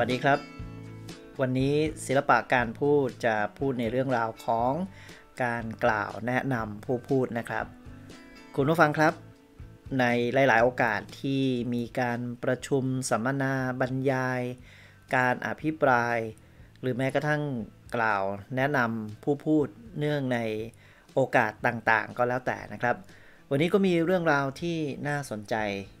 วัสดีครับวันนี้ศิลปะการพูดจะพูดในเรื่องราวของการกล่าวแนะนำผู้พูดนะครับคุณผู้ฟังครับในหลายๆโอกาสที่มีการประชุมสัมมนาบรรยายการอภิปรายหรือแม้กระทั่งกล่าวแนะนำผู้พูดเนื่องในโอกาสต่างๆก็แล้วแต่นะครับวันนี้ก็มีเรื่องราวที่น่าสนใจ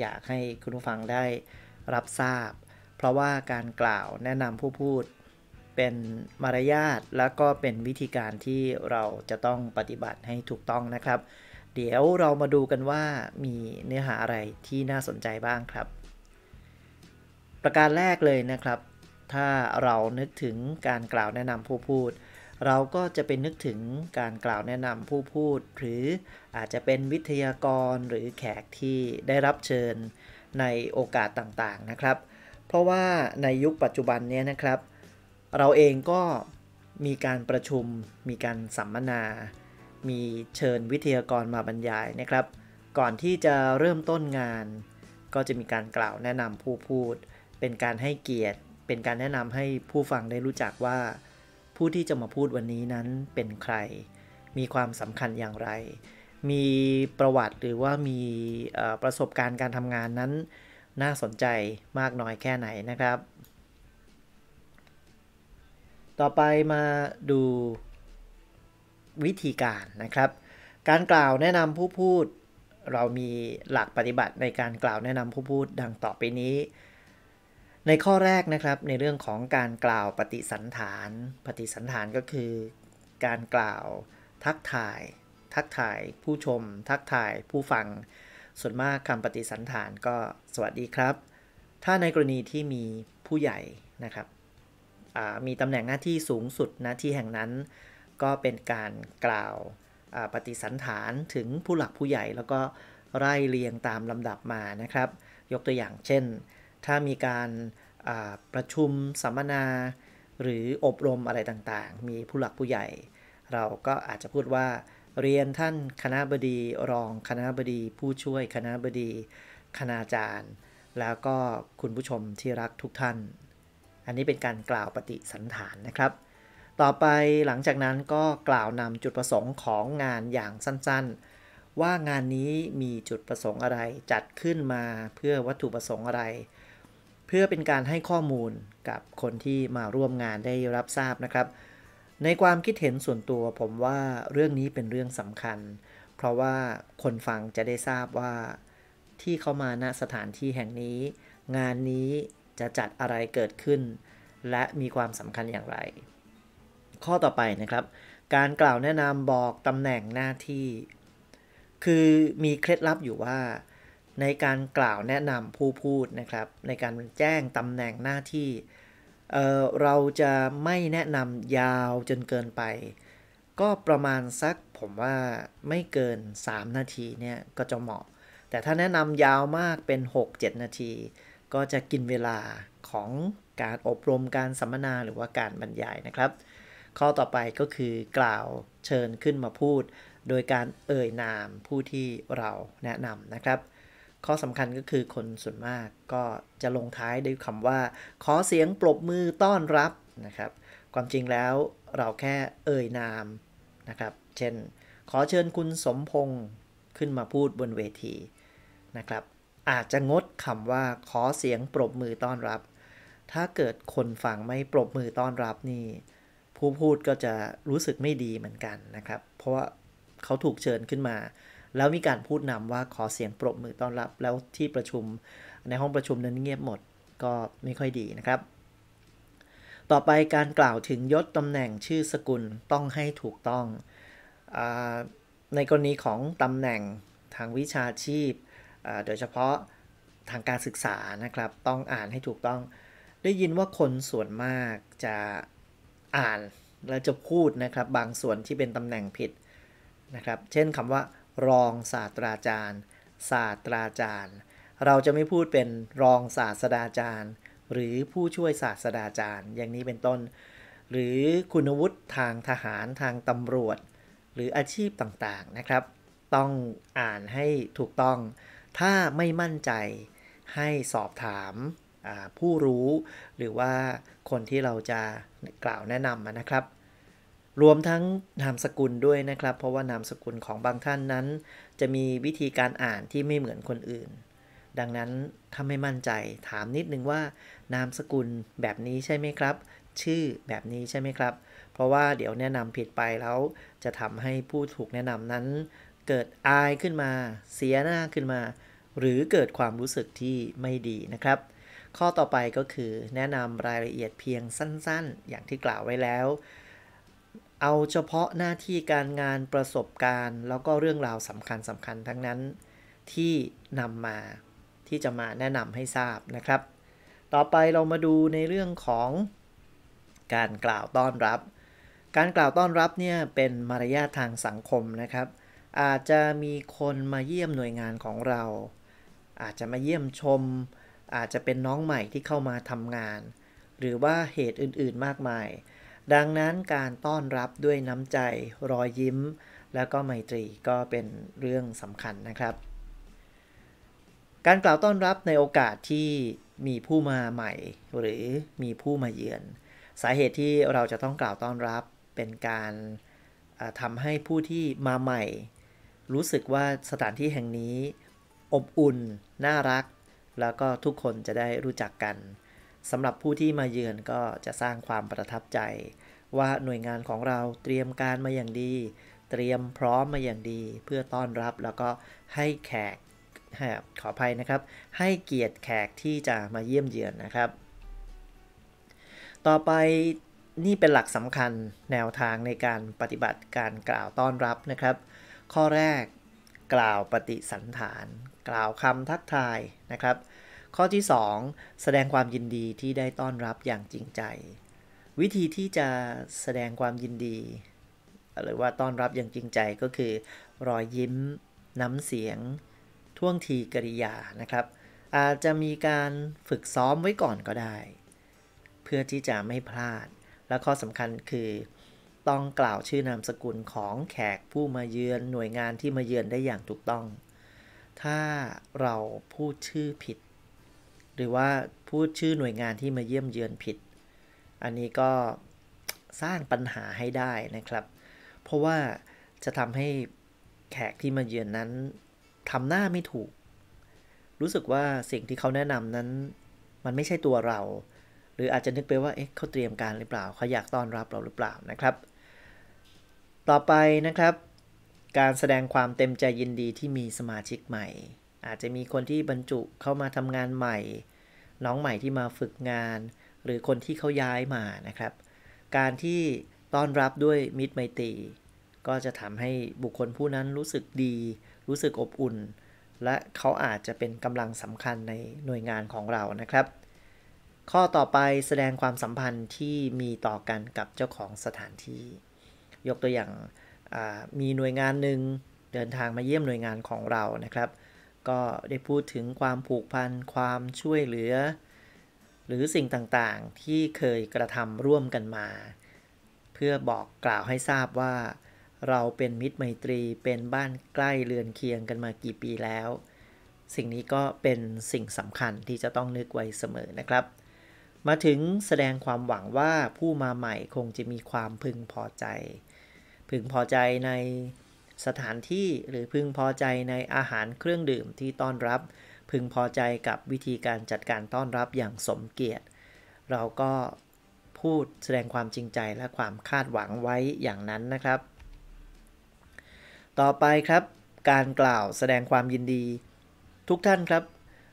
อยากให้คุณผู้ฟังได้รับทราบเพราะว่าการกล่าวแนะนำผู้พูดเป็นมารยาทและก็เป็นวิธีการที่เราจะต้องปฏิบัติให้ถูกต้องนะครับเดี๋ยวเรามาดูกันว่ามีเนื้อหาอะไรที่น่าสนใจบ้างครับประการแรกเลยนะครับถ้าเรานึกถึงการกล่าวแนะนำผู้พูดเราก็จะเป็นนึกถึงการกล่าวแนะนำผู้พูดหรืออาจจะเป็นวิทยากรหรือแขกที่ได้รับเชิญในโอกาสต่างๆนะครับเพราะว่าในยุคปัจจุบันนี้นะครับเราเองก็มีการประชุมมีการสัมมนามีเชิญวิทยากรมาบรรยายนะครับก่อนที่จะเริ่มต้นงานก็จะมีการกล่าวแนะนำผู้พูดเป็นการให้เกียรติเป็นการแนะนำให้ผู้ฟังได้รู้จักว่าผู้ที่จะมาพูดวันนี้นั้นเป็นใครมีความสำคัญอย่างไรมีประวัติหรือว่ามีประสบการณ์การทำงานนั้นน่าสนใจมากน้อยแค่ไหนนะครับต่อไปมาดูวิธีการนะครับการกล่าวแนะนำผู้พูดเรามีหลักปฏิบัติในการกล่าวแนะนำผู้พูดดังต่อไปนี้ในข้อแรกนะครับในเรื่องของการกล่าวปฏิสันฐานก็คือการกล่าวทักทายผู้ชมทักทายผู้ฟังส่วนมากคำปฏิสันฐานก็สวัสดีครับถ้าในกรณีที่มีผู้ใหญ่นะครับมีตำแหน่งหน้าที่สูงสุดหน้าที่แห่งนั้นก็เป็นการกล่าวปฏิสันฐานถึงผู้หลักผู้ใหญ่แล้วก็ไล่เรียงตามลำดับมานะครับยกตัวอย่างเช่นถ้ามีการประชุมสัมมนาหรืออบรมอะไรต่างๆมีผู้หลักผู้ใหญ่เราก็อาจจะพูดว่าเรียนท่านคณบดีรองคณบดีผู้ช่วยคณบดีคณาจารย์แล้วก็คุณผู้ชมที่รักทุกท่านอันนี้เป็นการกล่าวปฏิสันฐานนะครับต่อไปหลังจากนั้นก็กล่าวนำจุดประสงค์ของงานอย่างสั้นๆว่างานนี้มีจุดประสงค์อะไรจัดขึ้นมาเพื่อวัตถุประสงค์อะไรเพื่อเป็นการให้ข้อมูลกับคนที่มาร่วมงานได้รับทราบนะครับในความคิดเห็นส่วนตัวผมว่าเรื่องนี้เป็นเรื่องสำคัญเพราะว่าคนฟังจะได้ทราบว่าที่เข้ามาณสถานที่แห่งนี้งานนี้จะจัดอะไรเกิดขึ้นและมีความสำคัญอย่างไรข้อต่อไปนะครับการกล่าวแนะนำบอกตำแหน่งหน้าที่คือมีเคล็ดลับอยู่ว่าในการกล่าวแนะนำผู้พูดนะครับในการแจ้งตำแหน่งหน้าที่เราจะไม่แนะนำยาวจนเกินไปก็ประมาณสักผมว่าไม่เกิน3นาทีเนี่ยก็จะเหมาะแต่ถ้าแนะนำยาวมากเป็น 6-7 นาทีก็จะกินเวลาของการอบรมการสัมมนาหรือว่าการบรรยายนะครับข้อต่อไปก็คือกล่าวเชิญขึ้นมาพูดโดยการเอ่ยนามผู้ที่เราแนะนำนะครับข้อสำคัญก็คือคนส่วนมากก็จะลงท้ายด้วยคำว่าขอเสียงปรบมือต้อนรับนะครับความจริงแล้วเราแค่เอ่ยนามนะครับเช่นขอเชิญคุณสมพงษ์ขึ้นมาพูดบนเวทีนะครับอาจจะงดคำว่าขอเสียงปรบมือต้อนรับถ้าเกิดคนฟังไม่ปรบมือต้อนรับนี่ผู้พูดก็จะรู้สึกไม่ดีเหมือนกันนะครับเพราะว่าเขาถูกเชิญขึ้นมาแล้วมีการพูดนำว่าขอเสียงปรบมือต้อนรับแล้วที่ประชุมในห้องประชุมนั้นเงียบหมดก็ไม่ค่อยดีนะครับต่อไปการกล่าวถึงยศตำแหน่งชื่อสกุลต้องให้ถูกต้องในกรณีของตำแหน่งทางวิชาชีพโดยเฉพาะทางการศึกษานะครับต้องอ่านให้ถูกต้องได้ยินว่าคนส่วนมากจะอ่านและจะพูดนะครับบางส่วนที่เป็นตำแหน่งผิดนะครับเช่นคำว่ารองศาสตราจารย์เราจะไม่พูดเป็นรองศาสตราจารย์หรือผู้ช่วยศาสตราจารย์อย่างนี้เป็นต้นหรือคุณวุฒิทางทหารทางตำรวจหรืออาชีพต่างๆนะครับต้องอ่านให้ถูกต้องถ้าไม่มั่นใจให้สอบถาม ผู้รู้หรือว่าคนที่เราจะกล่าวแนะนำนะครับรวมทั้งนามสกุลด้วยนะครับเพราะว่านามสกุลของบางท่านนั้นจะมีวิธีการอ่านที่ไม่เหมือนคนอื่นดังนั้นถ้าไม่มั่นใจถามนิดนึงว่านามสกุลแบบนี้ใช่ไหมครับชื่อแบบนี้ใช่ไหมครับเพราะว่าเดี๋ยวแนะนำผิดไปแล้วจะทำให้ผู้ถูกแนะนำนั้นเกิดอายขึ้นมาเสียหน้าขึ้นมาหรือเกิดความรู้สึกที่ไม่ดีนะครับข้อต่อไปก็คือแนะนำรายละเอียดเพียงสั้นๆอย่างที่กล่าวไว้แล้วเอาเฉพาะหน้าที่การงานประสบการณ์แล้วก็เรื่องราวสำคัญทั้งนั้นที่นำมาที่จะมาแนะนำให้ทราบนะครับต่อไปเรามาดูในเรื่องของการกล่าวต้อนรับเนี่ยเป็นมารยาททางสังคมนะครับอาจจะมีคนมาเยี่ยมหน่วยงานของเราอาจจะมาเยี่ยมชมอาจจะเป็นน้องใหม่ที่เข้ามาทำงานหรือว่าเหตุอื่นๆมากมายดังนั้นการต้อนรับด้วยน้ำใจรอยยิ้มและก็ไมตรีก็เป็นเรื่องสำคัญนะครับการกล่าวต้อนรับในโอกาสที่มีผู้มาใหม่หรือมีผู้มาเยือนสาเหตุที่เราจะต้องกล่าวต้อนรับเป็นการทำให้ผู้ที่มาใหม่รู้สึกว่าสถานที่แห่งนี้อบอุ่นน่ารักแล้วก็ทุกคนจะได้รู้จักกันสำหรับผู้ที่มาเยือนก็จะสร้างความประทับใจว่าหน่วยงานของเราเตรียมการมาอย่างดีเตรียมพร้อมมาอย่างดีเพื่อต้อนรับแล้วก็ให้แขกขออภัยนะครับให้เกียรติแขกที่จะมาเยี่ยมเยือนนะครับต่อไปนี่เป็นหลักสำคัญแนวทางในการปฏิบัติการกล่าวต้อนรับนะครับข้อแรกกล่าวปฏิสันถานกล่าวคำทักทายนะครับข้อที่2แสดงความยินดีที่ได้ต้อนรับอย่างจริงใจวิธีที่จะแสดงความยินดีหรือว่าต้อนรับอย่างจริงใจก็คือรอยยิ้มน้ำเสียงท่วงทีกริยานะครับอาจจะมีการฝึกซ้อมไว้ก่อนก็ได้เพื่อที่จะไม่พลาดและข้อสำคัญคือต้องกล่าวชื่อนามสกุลของแขกผู้มาเยือนหน่วยงานที่มาเยือนได้อย่างถูกต้องถ้าเราพูดชื่อผิดหรือว่าพูดชื่อหน่วยงานที่มาเยี่ยมเยือนผิดอันนี้ก็สร้างปัญหาให้ได้นะครับเพราะว่าจะทำให้แขกที่มาเยือนนั้นทำหน้าไม่ถูกรู้สึกว่าสิ่งที่เขาแนะนำนั้นมันไม่ใช่ตัวเราหรืออาจจะนึกไปว่าเขาเตรียมการหรือเปล่าเขาอยากต้อนรับเราหรือเปล่านะครับต่อไปนะครับการแสดงความเต็มใจยินดีที่มีสมาชิกใหม่อาจจะมีคนที่บรรจุเข้ามาทำงานใหม่น้องใหม่ที่มาฝึกงานหรือคนที่เขาย้ายมานะครับการที่ต้อนรับด้วยมิตรไมตรีก็จะทำให้บุคคลผู้นั้นรู้สึกดีรู้สึกอบอุ่นและเขาอาจจะเป็นกำลังสำคัญในหน่วยงานของเรานะครับข้อต่อไปแสดงความสัมพันธ์ที่มีต่อกันกับเจ้าของสถานที่ยกตัวอย่างมีหน่วยงานหนึ่งเดินทางมาเยี่ยมหน่วยงานของเรานะครับก็ได้พูดถึงความผูกพันความช่วยเหลือหรือสิ่งต่างๆที่เคยกระทำร่วมกันมาเพื่อบอกกล่าวให้ทราบว่าเราเป็นมิตรไมตรีเป็นบ้านใกล้เรือนเคียงกันมากี่ปีแล้วสิ่งนี้ก็เป็นสิ่งสำคัญที่จะต้องนึกไว้เสมอนะครับมาถึงแสดงความหวังว่าผู้มาใหม่คงจะมีความพึงพอใจในสถานที่หรือพึงพอใจในอาหารเครื่องดื่มที่ต้อนรับพึงพอใจกับวิธีการจัดการต้อนรับอย่างสมเกียรติเราก็พูดแสดงความจริงใจและความคาดหวังไว้อย่างนั้นนะครับต่อไปครับการกล่าวแสดงความยินดีทุกท่านครับ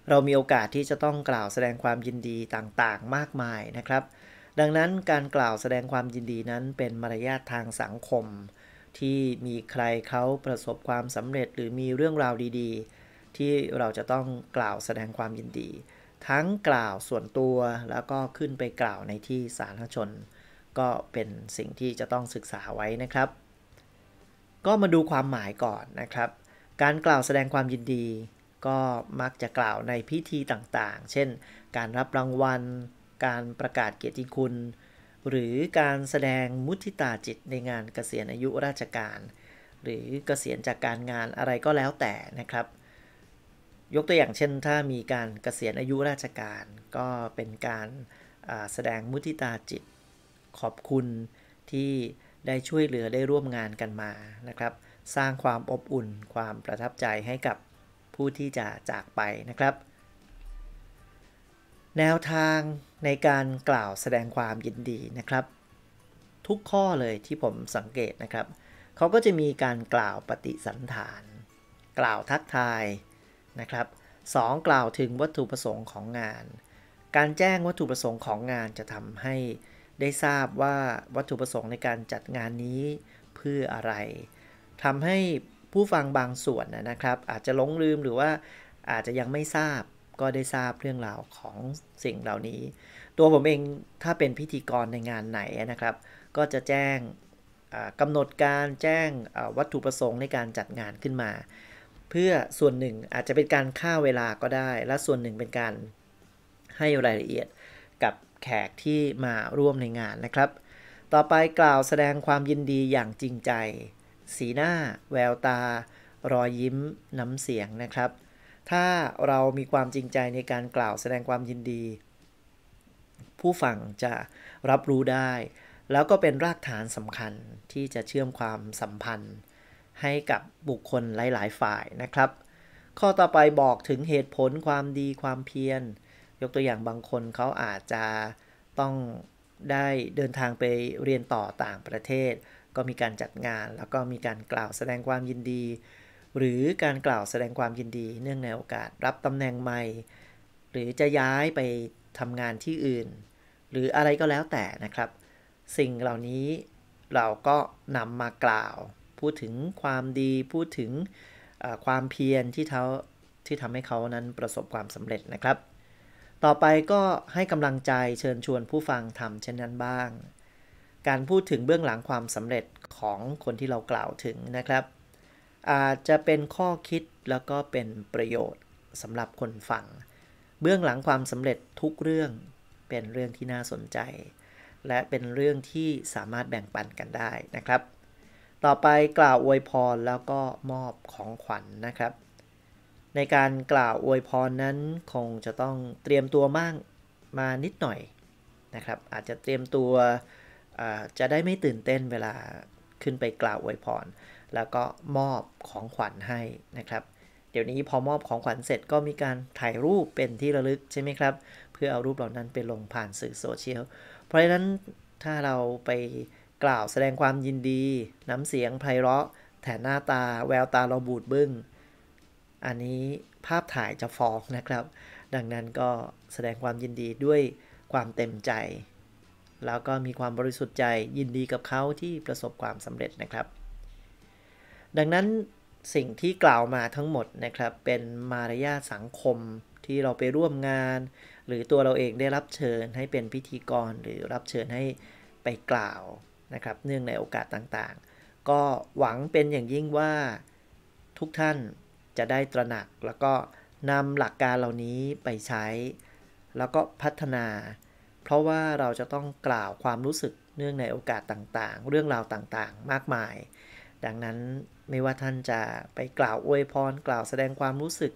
เรามีโอกาสที่จะต้องกล่าวแสดงความยินดีต่างๆมากมายนะครับดังนั้นการกล่าวแสดงความยินดีนั้นเป็นมารยาททางสังคมที่มีใครเขาประสบความสำเร็จหรือมีเรื่องราวดีๆที่เราจะต้องกล่าวแสดงความยินดีทั้งกล่าวส่วนตัวแล้วก็ขึ้นไปกล่าวในที่สาธารณชนก็เป็นสิ่งที่จะต้องศึกษาไว้นะครับก็มาดูความหมายก่อนนะครับการกล่าวแสดงความยินดีก็มักจะกล่าวในพิธีต่างๆเช่นการรับรางวัลการประกาศเกียรติคุณหรือการแสดงมุทิตาจิตในงานเกษียณอายุราชการหรือเกษียณจากการงานอะไรก็แล้วแต่นะครับ ยกตัวอย่างเช่นถ้ามีการเกษียณอายุราชการก็เป็นการแสดงมุทิตาจิตขอบคุณที่ได้ช่วยเหลือได้ร่วมงานกันมานะครับสร้างความอบอุ่นความประทับใจให้กับผู้ที่จะจากไปนะครับแนวทางในการกล่าวแสดงความยินดีนะครับทุกข้อเลยที่ผมสังเกตนะครับเขาก็จะมีการกล่าวปฏิสันถานกล่าวทักทายนะครับ2กล่าวถึงวัตถุประสงค์ของงานการแจ้งวัตถุประสงค์ของงานจะทำให้ได้ทราบว่าวัตถุประสงค์ในการจัดงานนี้เพื่ออะไรทำให้ผู้ฟังบางส่วนนะครับอาจจะหลงลืมหรือว่าอาจจะยังไม่ทราบก็ได้ทราบเรื่องราวของสิ่งเหล่านี้ตัวผมเองถ้าเป็นพิธีกรในงานไหนนะครับก็จะแจ้งกำหนดการแจ้งวัตถุประสงค์ในการจัดงานขึ้นมาเพื่อส่วนหนึ่งอาจจะเป็นการฆ่าเวลาก็ได้และส่วนหนึ่งเป็นการให้รายละเอียดกับแขกที่มาร่วมในงานนะครับต่อไปกล่าวแสดงความยินดีอย่างจริงใจสีหน้าแววตารอยยิ้มน้ำเสียงนะครับถ้าเรามีความจริงใจในการกล่าวแสดงความยินดีผู้ฟังจะรับรู้ได้แล้วก็เป็นรากฐานสำคัญที่จะเชื่อมความสัมพันธ์ให้กับบุคคลหลายๆฝ่ายนะครับข้อต่อไปบอกถึงเหตุผลความดีความเพียรยกตัวอย่างบางคนเขาอาจจะต้องได้เดินทางไปเรียนต่อต่างประเทศก็มีการจัดงานแล้วก็มีการกล่าวแสดงความยินดีหรือการกล่าวแสดงความยินดีเนื่องในโอกาสรับตำแหน่งใหม่หรือจะย้ายไปทำงานที่อื่นหรืออะไรก็แล้วแต่นะครับสิ่งเหล่านี้เราก็นำมากล่าวพูดถึงความดีพูดถึงความเพียรที่ทำให้เขานั้นประสบความสำเร็จนะครับต่อไปก็ให้กำลังใจเชิญชวนผู้ฟังทำเช่นนั้นบ้างการพูดถึงเบื้องหลังความสำเร็จของคนที่เรากล่าวถึงนะครับอาจจะเป็นข้อคิดแล้วก็เป็นประโยชน์สำหรับคนฟังเบื้องหลังความสำเร็จทุกเรื่องเป็นเรื่องที่น่าสนใจและเป็นเรื่องที่สามารถแบ่งปันกันได้นะครับต่อไปกล่าวอวยพรแล้วก็มอบของขวัญนะครับในการกล่าวอวยพรนั้นคงจะต้องเตรียมตัวมานิดหน่อยนะครับอาจจะเตรียมตัวจะได้ไม่ตื่นเต้นเวลาขึ้นไปกล่าวอวยพรแล้วก็มอบของขวัญให้นะครับเดี๋ยวนี้พอมอบของขวัญเสร็จก็มีการถ่ายรูปเป็นที่ระลึกใช่ไหมครับเพื่อเอารูปเหล่านั้นไปลงผ่านสื่อโซเชียลเพราะฉะนั้นถ้าเราไปกล่าวแสดงความยินดีน้ำเสียงไพเราะแถมหน้าตาแววตาเราบูดบึ้งอันนี้ภาพถ่ายจะฟ้องนะครับดังนั้นก็แสดงความยินดีด้วยความเต็มใจแล้วก็มีความบริสุทธิ์ใจยินดีกับเขาที่ประสบความสำเร็จนะครับดังนั้นสิ่งที่กล่าวมาทั้งหมดนะครับเป็นมารยาทสังคมที่เราไปร่วมงานหรือตัวเราเองได้รับเชิญให้เป็นพิธีกรหรือรับเชิญให้ไปกล่าวนะครับเนื่องในโอกาสต่างๆก็หวังเป็นอย่างยิ่งว่าทุกท่านจะได้ตระหนักแล้วก็นำหลักการเหล่านี้ไปใช้แล้วก็พัฒนาเพราะว่าเราจะต้องกล่าวความรู้สึกเนื่องในโอกาสต่างๆเรื่องราวต่างๆมากมายดังนั้นไม่ว่าท่านจะไปกล่าวอวยพรกล่าวแสดงความรู้สึก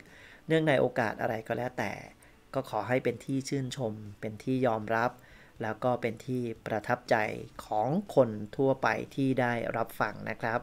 เนื่องในโอกาสอะไรก็แล้วแต่ก็ขอให้เป็นที่ชื่นชมเป็นที่ยอมรับแล้วก็เป็นที่ประทับใจของคนทั่วไปที่ได้รับฟังนะครับ